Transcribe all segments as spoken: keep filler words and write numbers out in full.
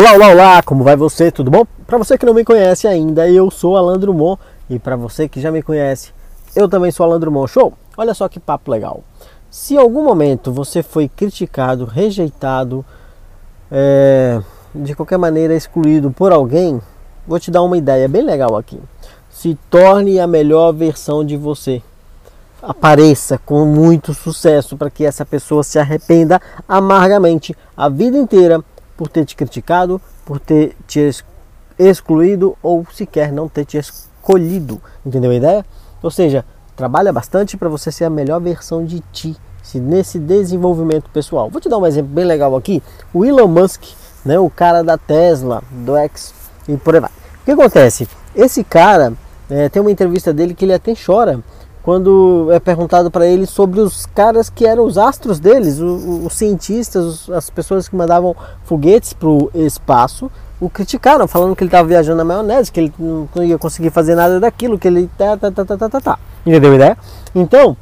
Olá, olá, olá, como vai você? Tudo bom? Para você que não me conhece ainda, eu sou Alandro Mon, e para você que já me conhece, eu também sou Alandro Mon. Show? Olha só que papo legal. Se em algum momento você foi criticado, rejeitado, é, de qualquer maneira excluído por alguém, vou te dar uma ideia bem legal aqui. Se torne a melhor versão de você. Apareça com muito sucesso para que essa pessoa se arrependa amargamente a vida inteira por ter te criticado, por ter te excluído ou sequer não ter te escolhido. Entendeu a ideia? Ou seja, trabalha bastante para você ser a melhor versão de ti nesse desenvolvimento pessoal. Vou te dar um exemplo bem legal aqui. O Elon Musk, né, o cara da Tesla, do X e por aí vai. O que acontece? Esse cara, é, tem uma entrevista dele que ele até chora quando é perguntado para ele sobre os caras que eram os astros deles, os, os cientistas, os, as pessoas que mandavam foguetes para o espaço, o criticaram, falando que ele estava viajando na maionese, que ele não ia conseguir fazer nada daquilo, que ele... Tá, tá, tá, tá, tá, tá. Entendeu a ideia? Então,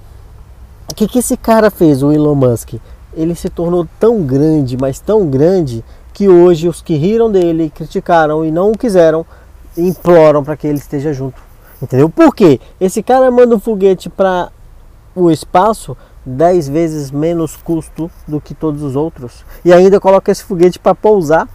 o que, que esse cara fez, o Elon Musk? Ele se tornou tão grande, mas tão grande, que hoje os que riram dele, criticaram e não o quiseram, imploram para que ele esteja junto. Entendeu? Por quê? Esse cara manda um foguete para o espaço dez vezes menos custo do que todos os outros. E ainda coloca esse foguete para pousar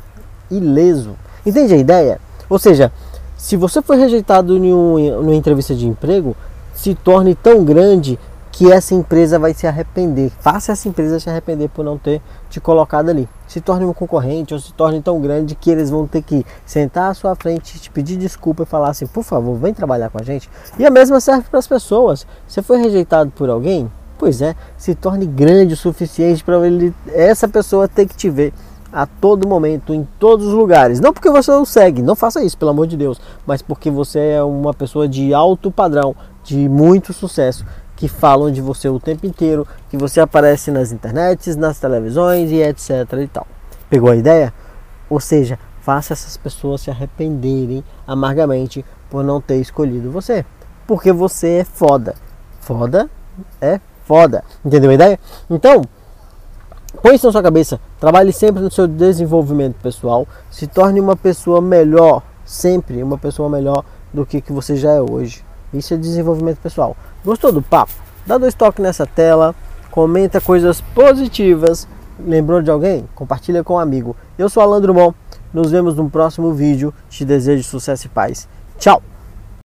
ileso. Entende a ideia? Ou seja, se você foi rejeitado em um, em uma entrevista de emprego, se torne tão grande que essa empresa vai se arrepender. Faça essa empresa se arrepender por não ter te colocado ali. Se torne um concorrente ou se torne tão grande que eles vão ter que sentar à sua frente, te pedir desculpa e falar assim, por favor, vem trabalhar com a gente. E a mesma serve para as pessoas. Você foi rejeitado por alguém? Pois é, se torne grande o suficiente para essa pessoa ter que te ver a todo momento, em todos os lugares. Não porque você não segue, não faça isso, pelo amor de Deus, mas porque você é uma pessoa de alto padrão, de muito sucesso, que falam de você o tempo inteiro, que você aparece nas internets, nas televisões e etcétera e tal. Pegou a ideia? Ou seja, faça essas pessoas se arrependerem amargamente por não ter escolhido você. Porque você é foda. Foda é foda. Entendeu a ideia? Então, põe isso na sua cabeça. Trabalhe sempre no seu desenvolvimento pessoal. Se torne uma pessoa melhor, sempre uma pessoa melhor do que, que você já é hoje. Isso é desenvolvimento pessoal. Gostou do papo? Dá dois toques nessa tela, comenta coisas positivas. Lembrou de alguém? Compartilha com um amigo. Eu sou Alandro Mon, nos vemos no próximo vídeo. Te desejo sucesso e paz. Tchau!